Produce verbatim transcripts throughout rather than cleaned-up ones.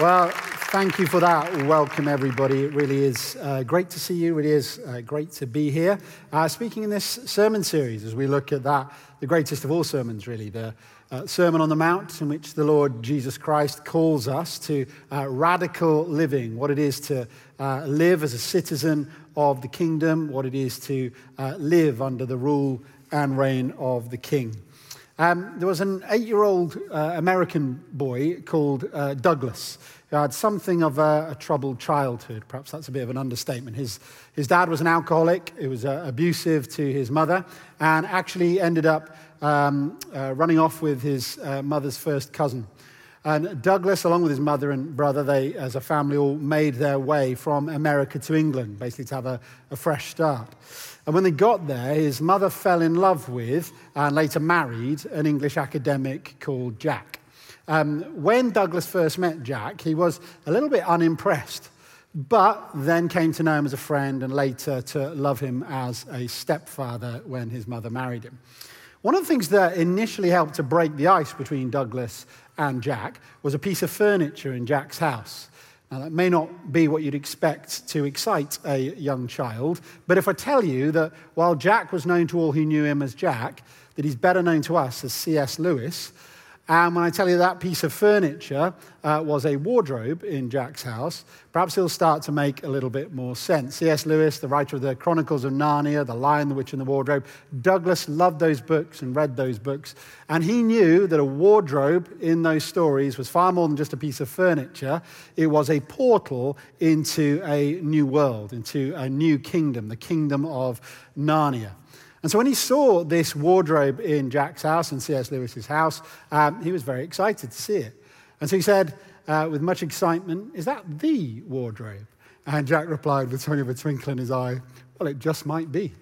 Well, thank you for that. Welcome, everybody. It really is uh, great to see you. It is uh, great to be here. Uh, speaking in this sermon series, as we look at that, the greatest of all sermons, really, the uh, Sermon on the Mount, in which the Lord Jesus Christ calls us to uh, radical living, what it is to uh, live as a citizen of the kingdom, what it is to uh, live under the rule and reign of the King. Um, there was an eight-year-old uh, American boy called uh, Douglas who had something of a, a troubled childhood. Perhaps that's a bit of an understatement. His his dad was an alcoholic. He was uh, abusive to his mother and actually ended up um, uh, running off with his uh, mother's first cousin. And Douglas, along with his mother and brother, they, as a family, all made their way from America to England, basically to have a, a fresh start. And when they got there, his mother fell in love with, and later married, an English academic called Jack. Um, when Douglas first met Jack, he was a little bit unimpressed, but then came to know him as a friend and later to love him as a stepfather when his mother married him. One of the things that initially helped to break the ice between Douglas and Jack was a piece of furniture in Jack's house. Now, that may not be what you'd expect to excite a young child, but if I tell you that while Jack was known to all who knew him as Jack, that he's better known to us as C S Lewis, and when I tell you that piece of furniture uh, was a wardrobe in Jack's house, perhaps it'll start to make a little bit more sense. C S Lewis, the writer of the Chronicles of Narnia, The Lion, the Witch, and the Wardrobe, Douglas loved those books and read those books, and he knew that a wardrobe in those stories was far more than just a piece of furniture. It was a portal into a new world, into a new kingdom, the kingdom of Narnia. And so when he saw this wardrobe in Jack's house, in C S Lewis's house, um, he was very excited to see it. And so he said, uh, with much excitement, "Is that the wardrobe?" And Jack replied with something of a twinkle in his eye, "Well, it just might be."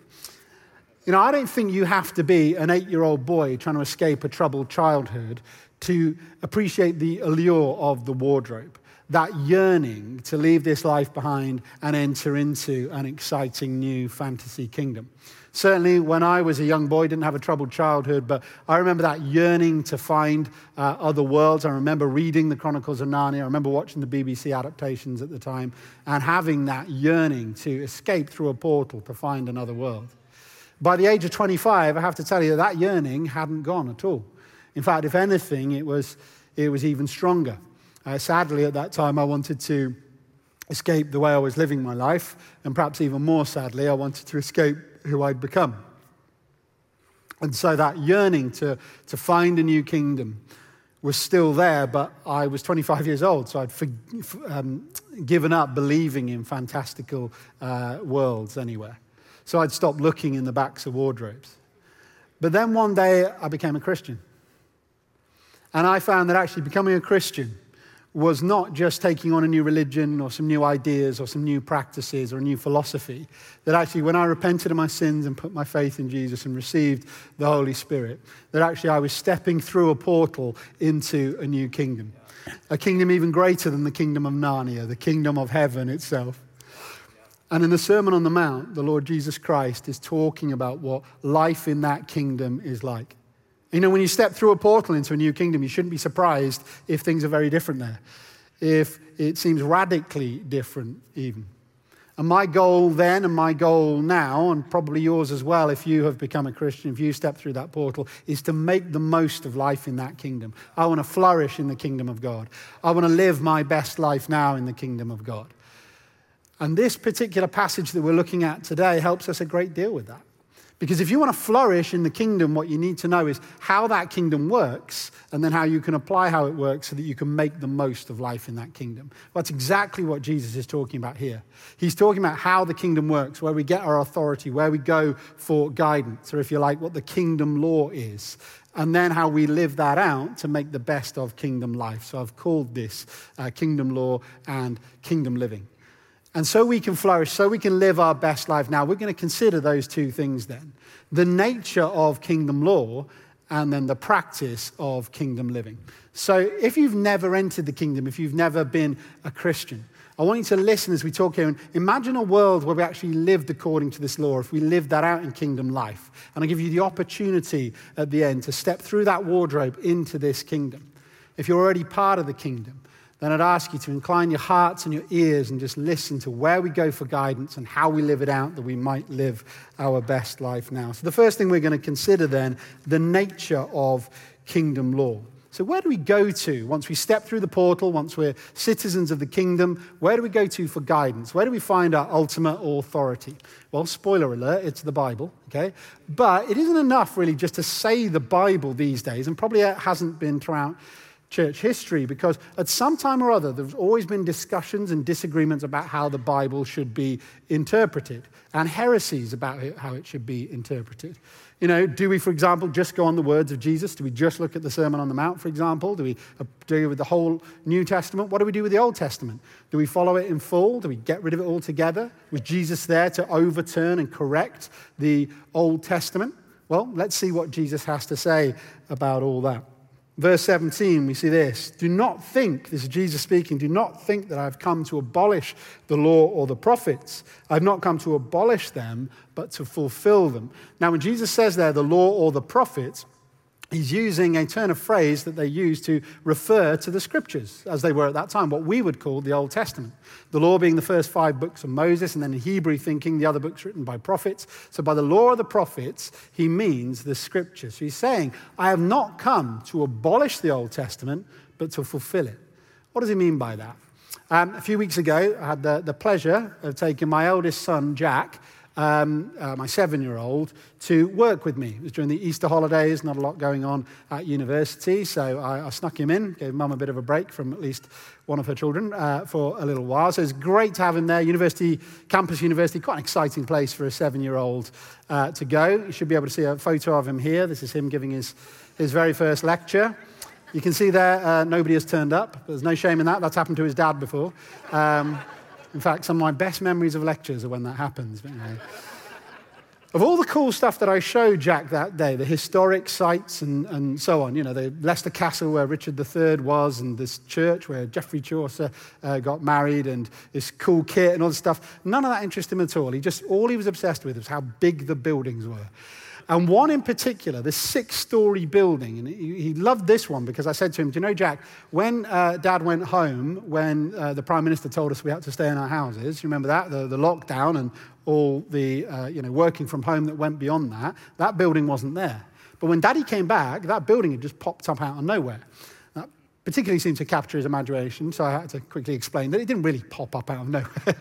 You know, I don't think you have to be an eight-year-old boy trying to escape a troubled childhood to appreciate the allure of the wardrobe, that yearning to leave this life behind and enter into an exciting new fantasy kingdom. Certainly when I was a young boy, didn't have a troubled childhood, but I remember that yearning to find uh, other worlds. I remember reading the Chronicles of Narnia. I remember watching the B B C adaptations at the time and having that yearning to escape through a portal to find another world. By the age of twenty-five, I have to tell you that, that yearning hadn't gone at all. In fact, if anything, it was, it was even stronger. Uh, sadly, at that time, I wanted to escape the way I was living my life, and perhaps even more sadly, I wanted to escape who I'd become. And so that yearning to, to find a new kingdom was still there, but I was twenty-five years old, so I'd for, um, given up believing in fantastical uh, worlds anywhere. So I'd stopped looking in the backs of wardrobes. But then one day I became a Christian. And I found that actually becoming a Christian was not just taking on a new religion or some new ideas or some new practices or a new philosophy, that actually when I repented of my sins and put my faith in Jesus and received the Holy Spirit, that actually I was stepping through a portal into a new kingdom, a kingdom even greater than the kingdom of Narnia, the kingdom of heaven itself. And in the Sermon on the Mount, the Lord Jesus Christ is talking about what life in that kingdom is like. You know, when you step through a portal into a new kingdom, you shouldn't be surprised if things are very different there, if it seems radically different even. And my goal then and my goal now, and probably yours as well, if you have become a Christian, if you step through that portal, is to make the most of life in that kingdom. I want to flourish in the kingdom of God. I want to live my best life now in the kingdom of God. And this particular passage that we're looking at today helps us a great deal with that. Because if you want to flourish in the kingdom, what you need to know is how that kingdom works and then how you can apply how it works so that you can make the most of life in that kingdom. Well, that's exactly what Jesus is talking about here. He's talking about how the kingdom works, where we get our authority, where we go for guidance, or if you like, what the kingdom law is, and then how we live that out to make the best of kingdom life. So I've called this uh, kingdom law and kingdom living. And so we can flourish, so we can live our best life now. We're going to consider those two things then. The nature of kingdom law and then the practice of kingdom living. So if you've never entered the kingdom, if you've never been a Christian, I want you to listen as we talk here and imagine a world where we actually lived according to this law, if we lived that out in kingdom life. And I give you the opportunity at the end to step through that wardrobe into this kingdom. If you're already part of the kingdom, then I'd ask you to incline your hearts and your ears and just listen to where we go for guidance and how we live it out that we might live our best life now. So the first thing we're going to consider then, the nature of kingdom law. So where do we go to once we step through the portal, once we're citizens of the kingdom, where do we go to for guidance? Where do we find our ultimate authority? Well, spoiler alert, it's the Bible, okay? But it isn't enough really just to say the Bible these days, and probably it hasn't been throughout church history, because at some time or other, there's always been discussions and disagreements about how the Bible should be interpreted, and heresies about how it should be interpreted. You know, do we, for example, just go on the words of Jesus? Do we just look at the Sermon on the Mount, for example? Do we deal with the whole New Testament? What do we do with the Old Testament? Do we follow it in full? Do we get rid of it altogether? Was Jesus there to overturn and correct the Old Testament? Well, let's see what Jesus has to say about all that. Verse seventeen, we see this. Do not think, this is Jesus speaking, do not think that I've come to abolish the law or the prophets. I've not come to abolish them, but to fulfill them. Now, when Jesus says there, the law or the prophets, he's using a turn of phrase that they used to refer to the scriptures, as they were at that time, what we would call the Old Testament. The law being the first five books of Moses, and then in Hebrew thinking, the other books written by prophets. So by the law of the prophets, he means the scriptures. So he's saying, I have not come to abolish the Old Testament, but to fulfill it. What does he mean by that? Um, a few weeks ago, I had the, the pleasure of taking my eldest son, Jack, Um, uh, my seven-year-old, to work with me. It was during the Easter holidays, not a lot going on at university, so I, I snuck him in, gave mum a bit of a break from at least one of her children uh, for a little while. So it's great to have him there. University, campus university, quite an exciting place for a seven-year-old uh, to go. You should be able to see a photo of him here. This is him giving his, his very first lecture. You can see there, uh, nobody has turned up, but there's no shame in that. That's happened to his dad before. Um, In fact, some of my best memories of lectures are when that happens. But anyway. Of all the cool stuff that I showed Jack that day, the historic sites and, and so on, you know, the Leicester Castle where Richard the Third was, and this church where Geoffrey Chaucer uh, got married, and this cool kit and all this stuff, none of that interested him at all. He just, all he was obsessed with was how big the buildings were. And one in particular, this six-story building, and he loved this one because I said to him, do you know, Jack, when uh, Dad went home, when uh, the Prime Minister told us we had to stay in our houses, you remember that, the, the lockdown and all the uh, you know working from home that went beyond that, that building wasn't there. But when Daddy came back, that building had just popped up out of nowhere. That particularly seemed to capture his imagination, so I had to quickly explain that it didn't really pop up out of nowhere.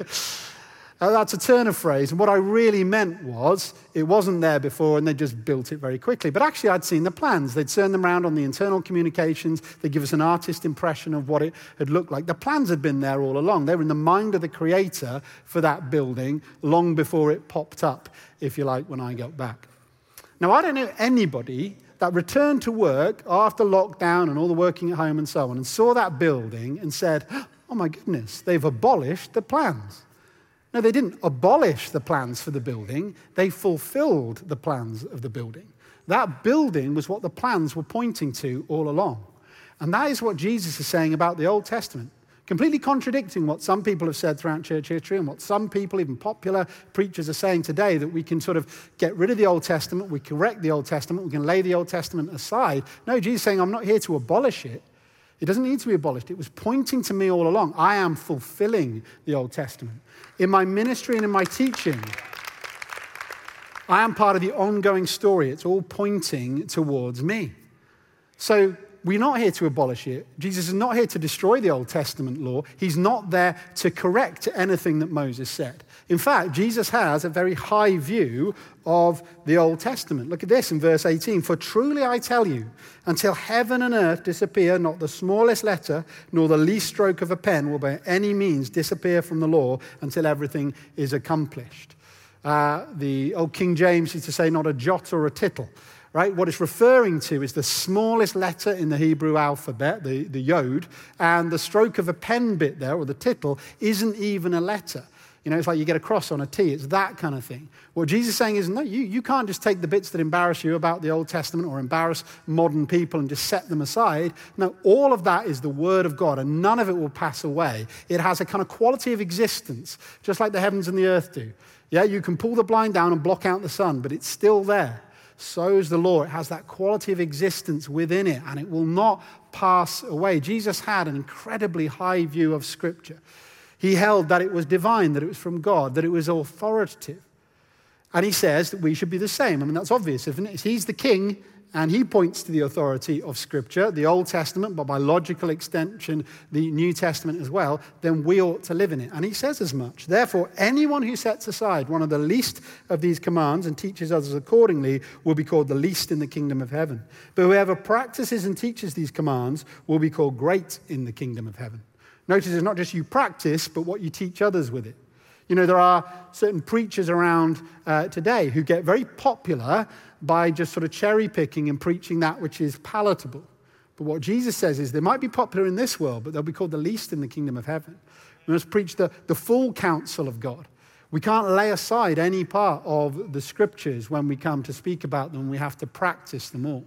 Uh, that's a turn of phrase, and what I really meant was it wasn't there before and they just built it very quickly. But actually I'd seen the plans. They'd turned them around on the internal communications. They'd give us an artist impression of what it had looked like. The plans had been there all along. They were in the mind of the creator for that building long before it popped up, if you like, when I got back. Now, I don't know anybody that returned to work after lockdown and all the working at home and so on and saw that building and said, oh my goodness, they've abolished the plans. No, they didn't abolish the plans for the building. They fulfilled the plans of the building. That building was what the plans were pointing to all along. And that is what Jesus is saying about the Old Testament, completely contradicting what some people have said throughout church history and what some people, even popular preachers, are saying today, that we can sort of get rid of the Old Testament, we correct the Old Testament, we can lay the Old Testament aside. No, Jesus is saying, I'm not here to abolish it. It doesn't need to be abolished. It was pointing to me all along. I am fulfilling the Old Testament. In my ministry and in my teaching, I am part of the ongoing story. It's all pointing towards me. So we're not here to abolish it. Jesus is not here to destroy the Old Testament law. He's not there to correct anything that Moses said. In fact, Jesus has a very high view of the Old Testament. Look at this in verse eighteen. For truly I tell you, until heaven and earth disappear, not the smallest letter, nor the least stroke of a pen will by any means disappear from the law until everything is accomplished. Uh, the old King James used to say, not a jot or a tittle. Right? What it's referring to is the smallest letter in the Hebrew alphabet, the, the yod, and the stroke of a pen bit there, or the tittle, isn't even a letter. You know, it's like you get a cross on a T. It's that kind of thing. What Jesus is saying is, no, you, you can't just take the bits that embarrass you about the Old Testament or embarrass modern people and just set them aside. No, all of that is the Word of God, and none of it will pass away. It has a kind of quality of existence, just like the heavens and the earth do. Yeah, you can pull the blind down and block out the sun, but it's still there. so is the law. It has that quality of existence within it, and it will not pass away. Jesus had an incredibly high view of Scripture. He held that it was divine, that it was from God, that it was authoritative. And he says that we should be the same. I mean, that's obvious, isn't it? He's the king, and he points to the authority of Scripture, the Old Testament, but by logical extension, the New Testament as well, then we ought to live in it. And he says as much. Therefore, anyone who sets aside one of the least of these commands and teaches others accordingly will be called the least in the kingdom of heaven. But whoever practices and teaches these commands will be called great in the kingdom of heaven. Notice it's not just you practice, but what you teach others with it. You know, there are certain preachers around uh, today who get very popular by just sort of cherry picking and preaching that which is palatable. But what Jesus says is they might be popular in this world, but they'll be called the least in the kingdom of heaven. We must preach the, the full counsel of God. We can't lay aside any part of the Scriptures when we come to speak about them. We have to practice them all.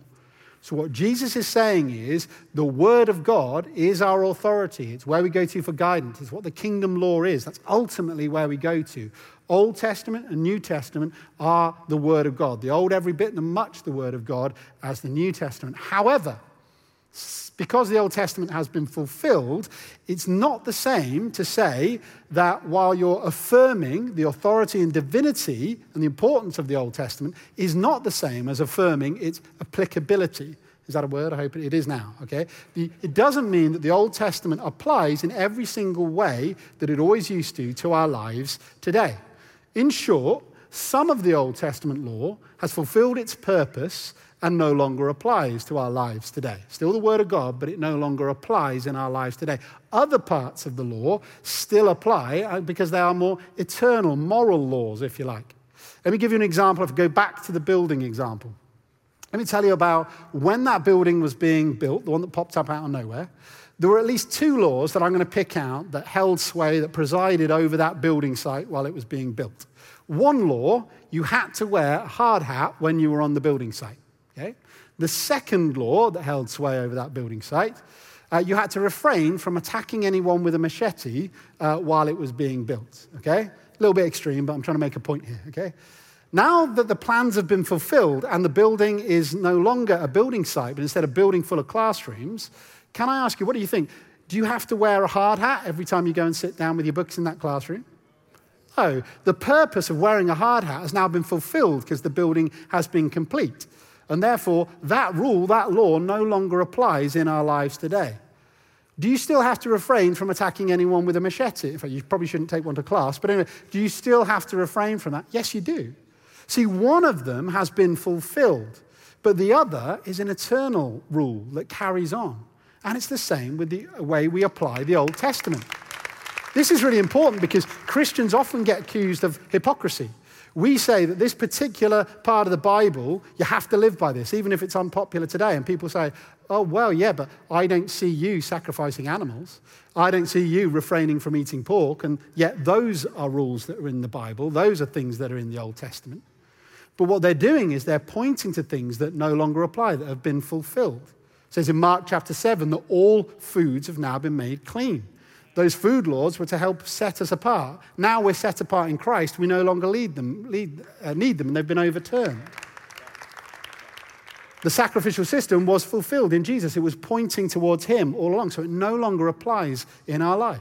So what Jesus is saying is the Word of God is our authority. It's where we go to for guidance. It's what the kingdom law is. That's ultimately where we go to. Old Testament and New Testament are the Word of God. The old every bit and much the Word of God as the New Testament. However, because the Old Testament has been fulfilled, it's not the same to say that while you're affirming the authority and divinity and the importance of the Old Testament is not the same as affirming its applicability. Is that a word? I hope it is now, okay? The, it doesn't mean that the Old Testament applies in every single way that it always used to to our lives today. In short, some of the Old Testament law has fulfilled its purpose and no longer applies to our lives today. Still the Word of God, but it no longer applies in our lives today. Other parts of the law still apply because they are more eternal, moral laws, if you like. Let me give you an example. If we go back to the building example. Let me tell you about when that building was being built, the one that popped up out of nowhere. There were at least two laws that I'm going to pick out that held sway, that presided over that building site while it was being built. One law, you had to wear a hard hat when you were on the building site. Okay. The second law that held sway over that building site, uh, you had to refrain from attacking anyone with a machete uh, while it was being built. Okay, a little bit extreme, but I'm trying to make a point here. Okay, now that the plans have been fulfilled and the building is no longer a building site, but instead a building full of classrooms, can I ask you, what do you think? Do you have to wear a hard hat every time you go and sit down with your books in that classroom? No, the purpose of wearing a hard hat has now been fulfilled because the building has been complete. And therefore, that rule, that law, no longer applies in our lives today. Do you still have to refrain from attacking anyone with a machete? In fact, you probably shouldn't take one to class. But anyway, do you still have to refrain from that? Yes, you do. See, one of them has been fulfilled, but the other is an eternal rule that carries on. And it's the same with the way we apply the Old Testament. This is really important because Christians often get accused of hypocrisy. We say that this particular part of the Bible, you have to live by this, even if it's unpopular today. And people say, oh, well, yeah, but I don't see you sacrificing animals. I don't see you refraining from eating pork. And yet those are rules that are in the Bible. Those are things that are in the Old Testament. But what they're doing is they're pointing to things that no longer apply, that have been fulfilled. It says in Mark chapter seven that all foods have now been made clean. Those food laws were to help set us apart. Now we're set apart in Christ. We no longer lead them, lead, uh, need them, and they've been overturned. The sacrificial system was fulfilled in Jesus. It was pointing towards him all along, so it no longer applies in our life.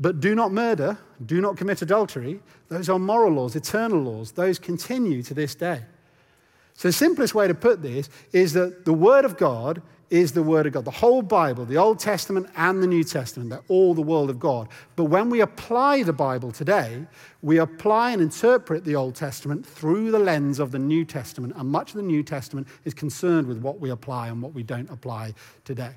But do not murder, do not commit adultery. Those are moral laws, eternal laws. Those continue to this day. So the simplest way to put this is that the Word of God is the Word of God. The whole Bible, the Old Testament and the New Testament, they're all the Word of God. But when we apply the Bible today, we apply and interpret the Old Testament through the lens of the New Testament, and much of the New Testament is concerned with what we apply and what we don't apply today.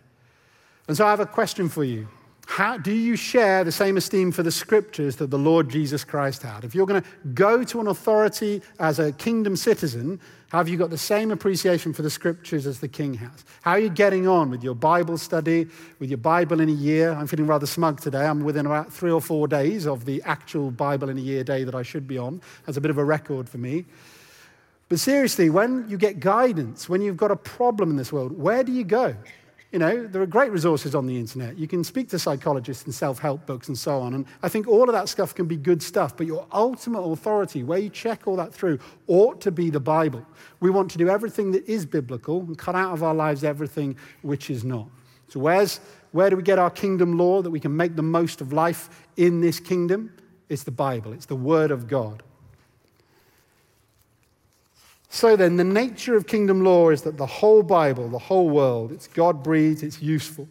And so I have a question for you. How do you share the same esteem for the Scriptures that the Lord Jesus Christ had? If you're going to go to an authority as a kingdom citizen, have you got the same appreciation for the Scriptures as the King has? How are you getting on with your Bible study, with your Bible in a year? I'm feeling rather smug today. I'm within about three or four days of the actual Bible in a year day that I should be on. That's a bit of a record for me. But seriously, when you get guidance, when you've got a problem in this world, where do you go? You know, there are great resources on the internet. You can speak to psychologists and self-help books and so on. And I think all of that stuff can be good stuff, but your ultimate authority, where you check all that through, ought to be the Bible. We want to do everything that is biblical and cut out of our lives everything which is not. So where's, where do we get our kingdom law that we can make the most of life in this kingdom? It's the Bible. It's the Word of God. So then, the nature of kingdom law is that the whole Bible, the whole world, it's God-breathed, it's useful.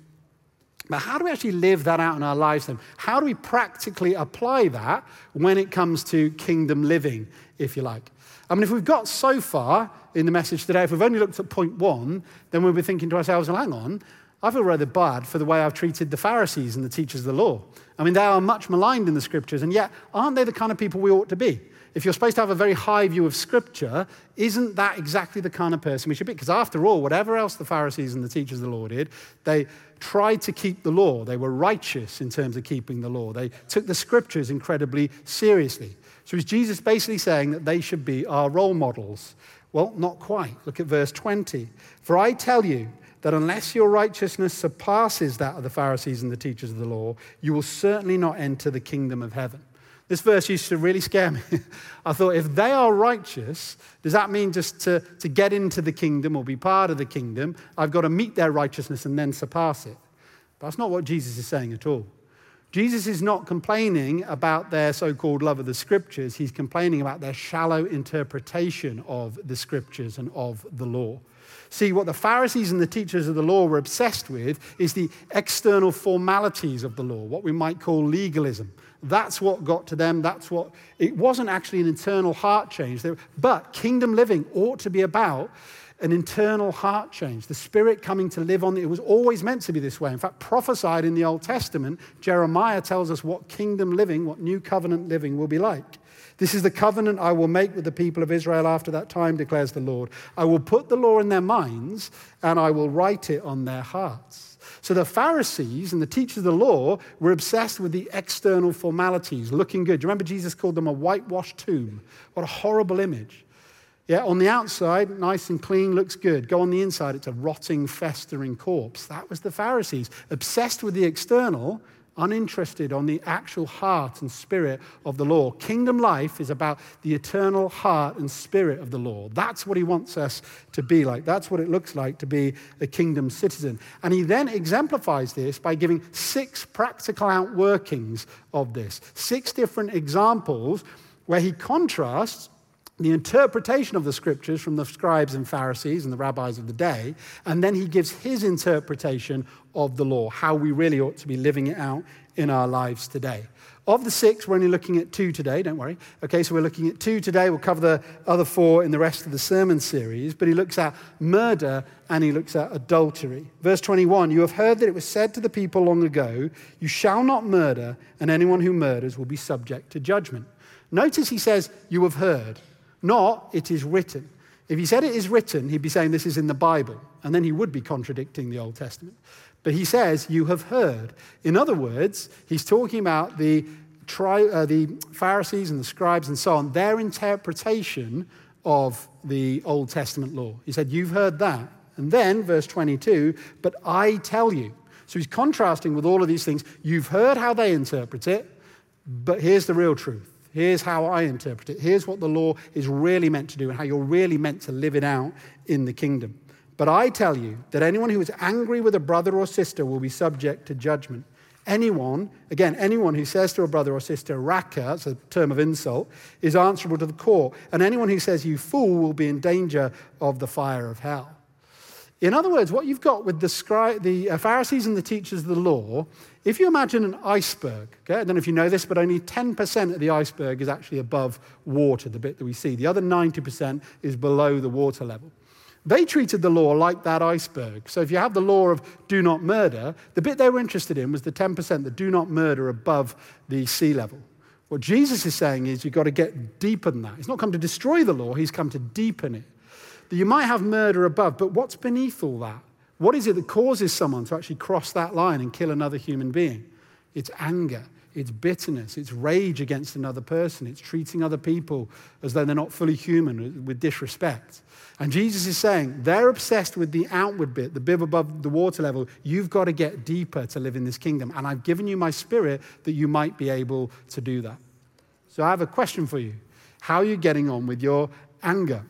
But how do we actually live that out in our lives then? How do we practically apply that when it comes to kingdom living, if you like? I mean, if we've got so far in the message today, if we've only looked at point one, then we'll be thinking to ourselves, well, hang on, I feel rather bad for the way I've treated the Pharisees and the teachers of the law. I mean, they are much maligned in the scriptures, and yet aren't they the kind of people we ought to be? If you're supposed to have a very high view of Scripture, isn't that exactly the kind of person we should be? Because after all, whatever else the Pharisees and the teachers of the law did, they tried to keep the law. They were righteous in terms of keeping the law. They took the Scriptures incredibly seriously. So is Jesus basically saying that they should be our role models? Well, not quite. Look at verse twenty. For I tell you that unless your righteousness surpasses that of the Pharisees and the teachers of the law, you will certainly not enter the kingdom of heaven. This verse used to really scare me. I thought, if they are righteous, does that mean just to, to get into the kingdom or be part of the kingdom, I've got to meet their righteousness and then surpass it? That's not what Jesus is saying at all. Jesus is not complaining about their so-called love of the scriptures. He's complaining about their shallow interpretation of the scriptures and of the law. See, what the Pharisees and the teachers of the law were obsessed with is the external formalities of the law, what we might call legalism. That's what got to them. That's what, it wasn't actually an internal heart change. But kingdom living ought to be about an internal heart change, the Spirit coming to live on. It was always meant to be this way. In fact, prophesied in the Old Testament, Jeremiah tells us what kingdom living, what new covenant living will be like. This is the covenant I will make with the people of Israel after that time, declares the Lord. I will put the law in their minds, and I will write it on their hearts. So the Pharisees and the teachers of the law were obsessed with the external formalities, looking good. Do you remember Jesus called them a whitewashed tomb? What a horrible image. Yeah, on the outside, nice and clean, looks good. Go on the inside, it's a rotting, festering corpse. That was the Pharisees, obsessed with the external, uninterested on the actual heart and spirit of the law. Kingdom life is about the eternal heart and spirit of the law. That's what he wants us to be like. That's what it looks like to be a kingdom citizen. And he then exemplifies this by giving six practical outworkings of this, six different examples where he contrasts the interpretation of the scriptures from the scribes and Pharisees and the rabbis of the day, and then he gives his interpretation of the law, how we really ought to be living it out in our lives today. Of the six, we're only looking at two today, don't worry. Okay, so we're looking at two today. We'll cover the other four in the rest of the sermon series, but he looks at murder and he looks at adultery. Verse twenty-one, you have heard that it was said to the people long ago, you shall not murder, and anyone who murders will be subject to judgment. Notice he says, you have heard. Not, it is written. If he said it is written, he'd be saying this is in the Bible, and then he would be contradicting the Old Testament. But he says, you have heard. In other words, he's talking about the, tri- uh, the Pharisees and the scribes and so on, their interpretation of the Old Testament law. He said, you've heard that. And then, verse twenty-two, but I tell you. So he's contrasting with all of these things. You've heard how they interpret it, but here's the real truth. Here's how I interpret it. Here's what the law is really meant to do and how you're really meant to live it out in the kingdom. But I tell you that anyone who is angry with a brother or sister will be subject to judgment. Anyone, again, anyone who says to a brother or sister, "Raka," that's a term of insult, is answerable to the court. And anyone who says, "You fool," will be in danger of the fire of hell. In other words, what you've got with the, scri- the Pharisees and the teachers of the law, if you imagine an iceberg, okay, I don't know if you know this, but only ten percent of the iceberg is actually above water, the bit that we see. The other ninety percent is below the water level. They treated the law like that iceberg. So if you have the law of do not murder, the bit they were interested in was the ten percent that do not murder above the sea level. What Jesus is saying is you've got to get deeper than that. He's not come to destroy the law, he's come to deepen it. You might have murder above, but what's beneath all that? What is it that causes someone to actually cross that line and kill another human being? It's anger. it's bitterness, it's rage against another person, it's treating other people as though they're not fully human, with disrespect. And Jesus is saying, they're obsessed with the outward bit, the bit above the water level. You've got to get deeper to live in this kingdom. And I've given you my spirit that you might be able to do that. So I have a question for you. How are you getting on with your anger?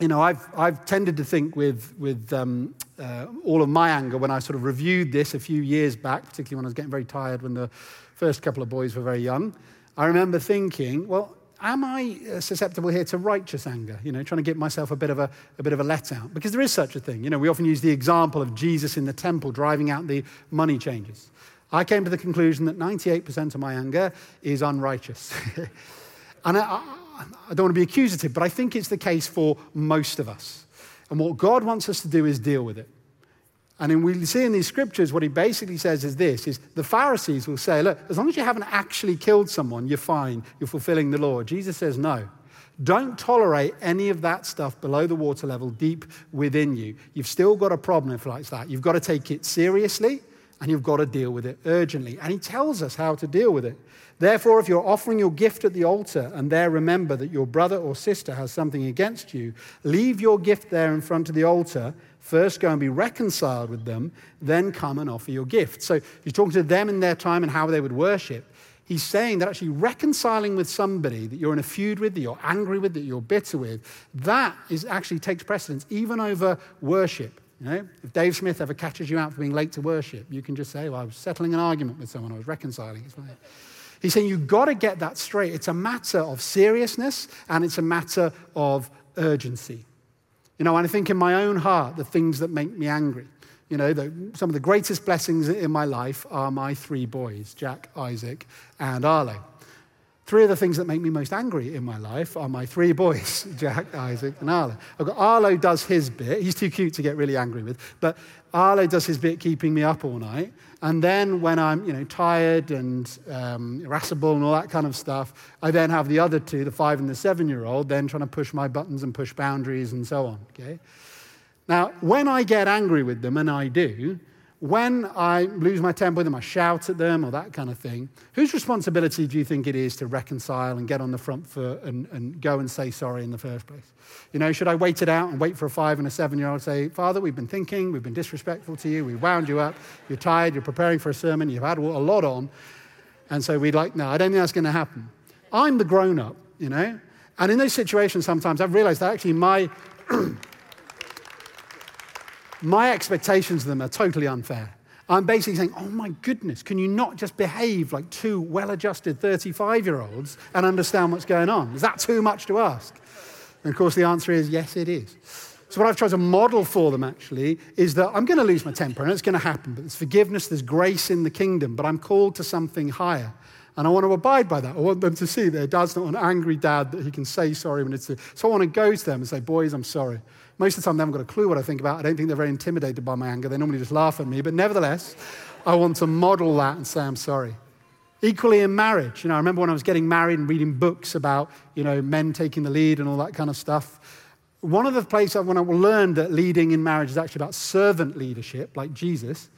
You know, I've I've tended to think with with um, uh, all of my anger when I sort of reviewed this a few years back, particularly when I was getting very tired when the first couple of boys were very young. I remember thinking, well, am I susceptible here to righteous anger? You know, trying to give myself a bit of a, a bit of a let out, because there is such a thing. You know, we often use the example of Jesus in the temple driving out the money changers. I came to the conclusion that ninety-eight percent of my anger is unrighteous, and I. I I don't want to be accusative, but I think it's the case for most of us. And what God wants us to do is deal with it. And then we see in these scriptures, what he basically says is this, is the Pharisees will say, look, as long as you haven't actually killed someone, you're fine, you're fulfilling the law. Jesus says, no, don't tolerate any of that stuff below the water level, deep within you. You've still got a problem if it's that. You've got to take it seriously, and you've got to deal with it urgently. And he tells us how to deal with it. Therefore, if you're offering your gift at the altar and there remember that your brother or sister has something against you, leave your gift there in front of the altar. First go and be reconciled with them, then come and offer your gift. So he's talking to them in their time and how they would worship. He's saying that actually reconciling with somebody that you're in a feud with, that you're angry with, that you're bitter with, that is actually takes precedence even over worship. You know, if Dave Smith ever catches you out for being late to worship, you can just say, well, I was settling an argument with someone, I was reconciling. It's fine. He's saying you've got to get that straight. It's a matter of seriousness and it's a matter of urgency. You know, and I think in my own heart, the things that make me angry, you know, the, some of the greatest blessings in my life are my three boys, Jack, Isaac, and Arlo. Three of the things that make me most angry in my life are my three boys, Jack, Isaac, and Arlo. I've got Arlo does his bit. He's too cute to get really angry with. But Arlo does his bit keeping me up all night. And then when I'm, you know, tired and um, irascible and all that kind of stuff, I then have the other two, the five and the seven-year-old, then trying to push my buttons and push boundaries and so on, okay? Now, when I get angry with them, and I do, when I lose my temper with them, I shout at them or that kind of thing, whose responsibility do you think it is to reconcile and get on the front foot and, and go and say sorry in the first place? You know, should I wait it out and wait for a five and a seven-year-old to say, Father, we've been thinking, we've been disrespectful to you, we wound you up, you're tired, you're preparing for a sermon, you've had a lot on, and so we'd like, no, I don't think that's going to happen. I'm the grown-up, you know? And in those situations sometimes I've realized that actually my... my expectations of them are totally unfair. I'm basically saying, oh my goodness, can you not just behave like two well-adjusted thirty-five-year-olds and understand what's going on? Is that too much to ask? And of course the answer is, yes, it is. So what I've tried to model for them actually is that I'm going to lose my temper and it's going to happen, but there's forgiveness, there's grace in the kingdom, but I'm called to something higher. And I want to abide by that. I want them to see their dad's not an angry dad that he can say sorry when it's... A... So I want to go to them and say, boys, I'm sorry. Most of the time, they haven't got a clue what I think about. I don't think they're very intimidated by my anger. They normally just laugh at me. But nevertheless, I want to model that and say, I'm sorry. Equally in marriage. You know, I remember when I was getting married and reading books about, you know, men taking the lead and all that kind of stuff. One of the places when I learned that leading in marriage is actually about servant leadership, like Jesus...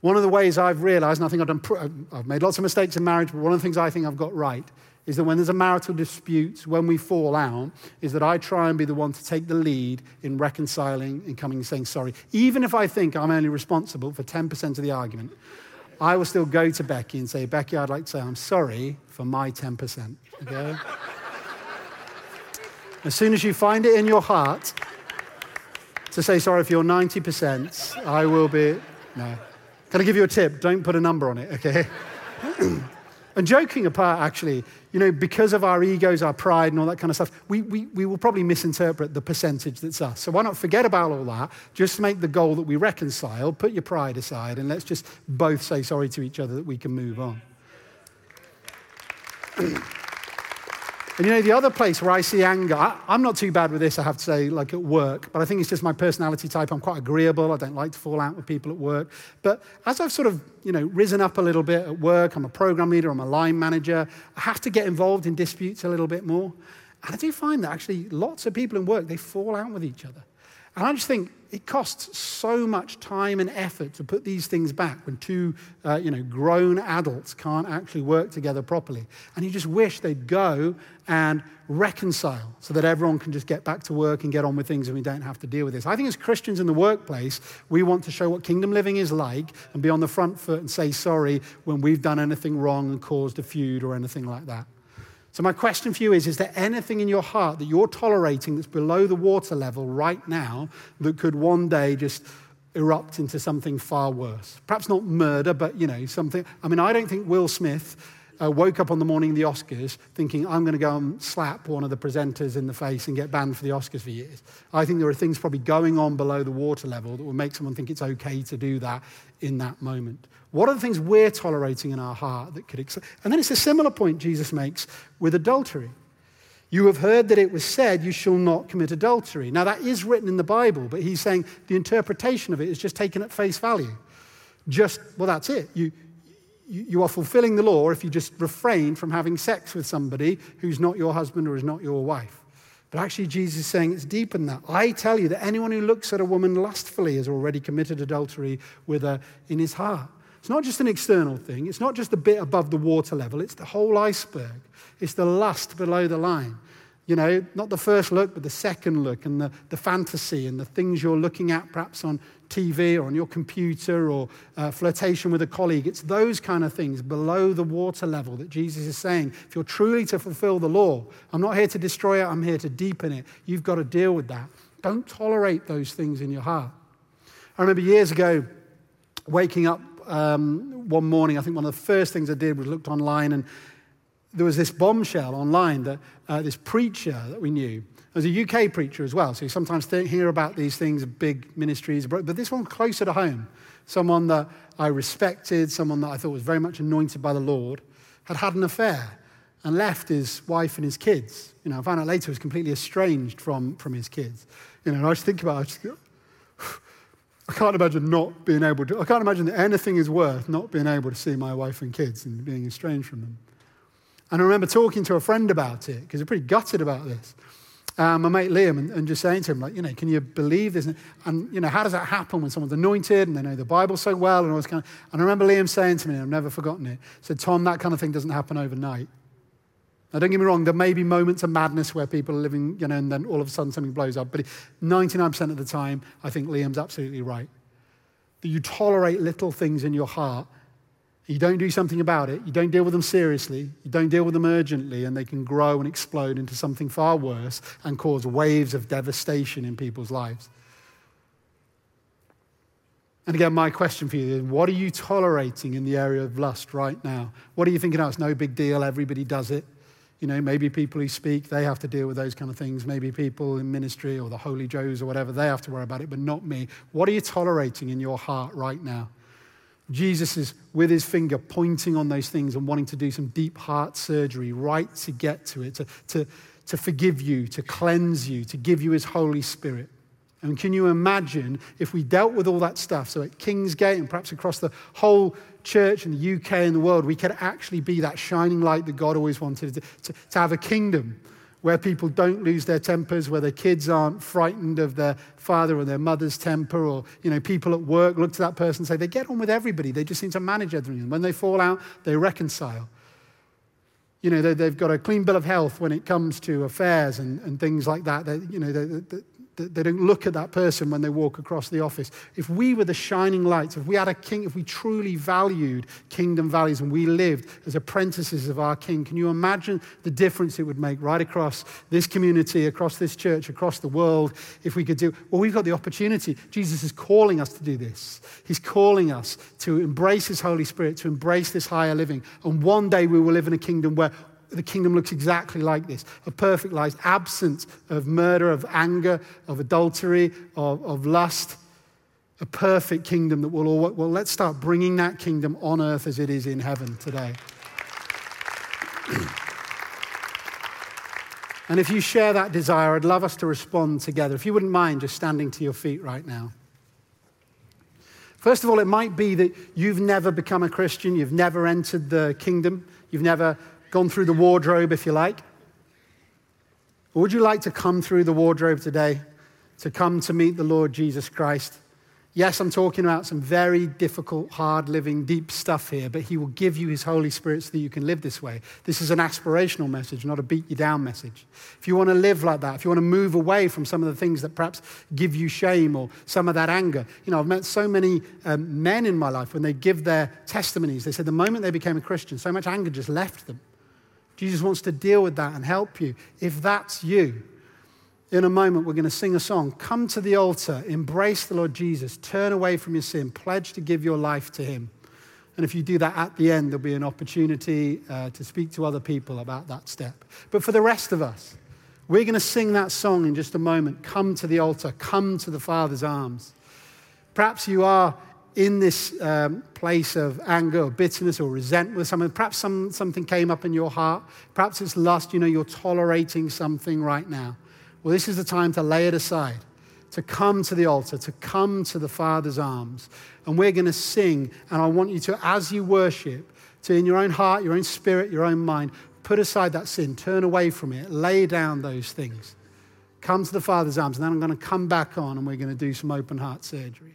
One of the ways I've realized, and I think I've done, I've made lots of mistakes in marriage, but one of the things I think I've got right is that when there's a marital dispute, when we fall out, is that I try and be the one to take the lead in reconciling and coming and saying sorry. Even if I think I'm only responsible for ten percent of the argument, I will still go to Becky and say, Becky, I'd like to say I'm sorry for my ten percent. Okay? As soon as you find it in your heart to say sorry for your ninety percent, I will be, no. Can I give you a tip? Don't put a number on it, okay? And joking apart, actually, you know, because of our egos, our pride and all that kind of stuff, we, we, we will probably misinterpret the percentage that's us. So why not forget about all that? Just make the goal that we reconcile, put your pride aside, and let's just both say sorry to each other that we can move on. And you know, the other place where I see anger, I, I'm not too bad with this, I have to say, like at work, but I think it's just my personality type. I'm quite agreeable. I don't like to fall out with people at work. But as I've sort of, you know, risen up a little bit at work, I'm a program leader, I'm a line manager, I have to get involved in disputes a little bit more. And I do find that actually lots of people in work, they fall out with each other. And I just think, it costs so much time and effort to put these things back when two uh, you know, grown adults can't actually work together properly. And you just wish they'd go and reconcile so that everyone can just get back to work and get on with things and we don't have to deal with this. I think as Christians in the workplace, we want to show what kingdom living is like and be on the front foot and say sorry when we've done anything wrong and caused a feud or anything like that. So my question for you is, is there anything in your heart that you're tolerating that's below the water level right now that could one day just erupt into something far worse? Perhaps not murder, but, you know, something. I mean, I don't think Will Smith uh, woke up on the morning of the Oscars thinking, I'm going to go and slap one of the presenters in the face and get banned for the Oscars for years. I think there are things probably going on below the water level that will make someone think it's okay to do that in that moment. What are the things we're tolerating in our heart that could... Ex- and then it's a similar point Jesus makes with adultery. You have heard that it was said, you shall not commit adultery. Now, that is written in the Bible, but he's saying the interpretation of it is just taken at face value. Just, well, that's it. You, you, you are fulfilling the law if you just refrain from having sex with somebody who's not your husband or is not your wife. But actually, Jesus is saying it's deeper than that. I tell you that anyone who looks at a woman lustfully has already committed adultery with her in his heart. It's not just an external thing. It's not just the bit above the water level. It's the whole iceberg. It's the lust below the line. You know, not the first look, but the second look and the, the fantasy and the things you're looking at perhaps on T V or on your computer or uh, flirtation with a colleague. It's those kind of things below the water level that Jesus is saying, if you're truly to fulfill the law, I'm not here to destroy it, I'm here to deepen it. You've got to deal with that. Don't tolerate those things in your heart. I remember years ago waking up Um, one morning, I think one of the first things I did was looked online, and there was this bombshell online that uh, this preacher that we knew, there was a U K preacher as well, so you sometimes hear about these things, big ministries, but this one closer to home, someone that I respected, someone that I thought was very much anointed by the Lord, had had an affair and left his wife and his kids. You know, I found out later he was completely estranged from, from his kids. You know, and I was thinking about it, I just, I can't imagine not being able to, I can't imagine that anything is worth not being able to see my wife and kids and being estranged from them. And I remember talking to a friend about it, because they're pretty gutted about this. Um, my mate Liam, and, and just saying to him, like, you know, can you believe this? And, and, you know, how does that happen when someone's anointed and they know the Bible so well and all this kind of, and I remember Liam saying to me, and I've never forgotten it, said, Tom, that kind of thing doesn't happen overnight. Now, don't get me wrong, there may be moments of madness where people are living, you know, and then all of a sudden something blows up. But ninety-nine percent of the time, I think Liam's absolutely right. That you tolerate little things in your heart. You don't do something about it. You don't deal with them seriously. You don't deal with them urgently, and they can grow and explode into something far worse and cause waves of devastation in people's lives. And again, my question for you is, what are you tolerating in the area of lust right now? What are you thinking, oh, it's no big deal, everybody does it? You know, maybe people who speak, they have to deal with those kind of things. Maybe people in ministry or the Holy Joes or whatever, they have to worry about it, but not me. What are you tolerating in your heart right now? Jesus is with his finger pointing on those things and wanting to do some deep heart surgery right to get to it, to, to, to forgive you, to cleanse you, to give you his Holy Spirit. And can you imagine if we dealt with all that stuff? So at Kingsgate and perhaps across the whole church in the U K and the world, we could actually be that shining light that God always wanted, to, to, to have a kingdom where people don't lose their tempers, where their kids aren't frightened of their father or their mother's temper, or, you know, people at work look to that person and say, they get on with everybody. They just seem to manage everything. When they fall out, they reconcile. You know, they, they've got a clean bill of health when it comes to affairs and, and things like that. They, you know, they, they, They don't look at that person when they walk across the office. If we were the shining lights, if we had a king, if we truly valued kingdom values and we lived as apprentices of our king, can you imagine the difference it would make right across this community, across this church, across the world, if we could do, well, we've got the opportunity. Jesus is calling us to do this. He's calling us to embrace his Holy Spirit, to embrace this higher living. And one day we will live in a kingdom where the kingdom looks exactly like this, a perfect life, absent of murder, of anger, of adultery, of, of lust, a perfect kingdom that will all work. Well, let's start bringing that kingdom on earth as it is in heaven today. And if you share that desire, I'd love us to respond together. If you wouldn't mind just standing to your feet right now. First of all, it might be that you've never become a Christian, you've never entered the kingdom, you've never gone through the wardrobe, if you like. Or would you like to come through the wardrobe today to come to meet the Lord Jesus Christ. Yes, I'm talking about some very difficult, hard living, deep stuff here, but he will give you his Holy Spirit so that you can live this way. This is an aspirational message, not a beat you down message. If you want to live like that, if you want to move away from some of the things that perhaps give you shame or some of that anger. You know, I've met so many um, men in my life when they give their testimonies, they said the moment they became a Christian, so much anger just left them. Jesus wants to deal with that and help you. If that's you, in a moment, we're going to sing a song. Come to the altar, embrace the Lord Jesus, turn away from your sin, pledge to give your life to him. And if you do that at the end, there'll be an opportunity uh, to speak to other people about that step. But for the rest of us, we're going to sing that song in just a moment. Come to the altar, come to the Father's arms. Perhaps you are in this um, place of anger or bitterness or resentment with someone. Perhaps some, something came up in your heart. Perhaps it's lust, you know, you're tolerating something right now. Well, this is the time to lay it aside, to come to the altar, to come to the Father's arms. And we're going to sing, and I want you to, as you worship, to in your own heart, your own spirit, your own mind, put aside that sin, turn away from it, lay down those things. Come to the Father's arms, and then I'm going to come back on, and we're going to do some open heart surgery.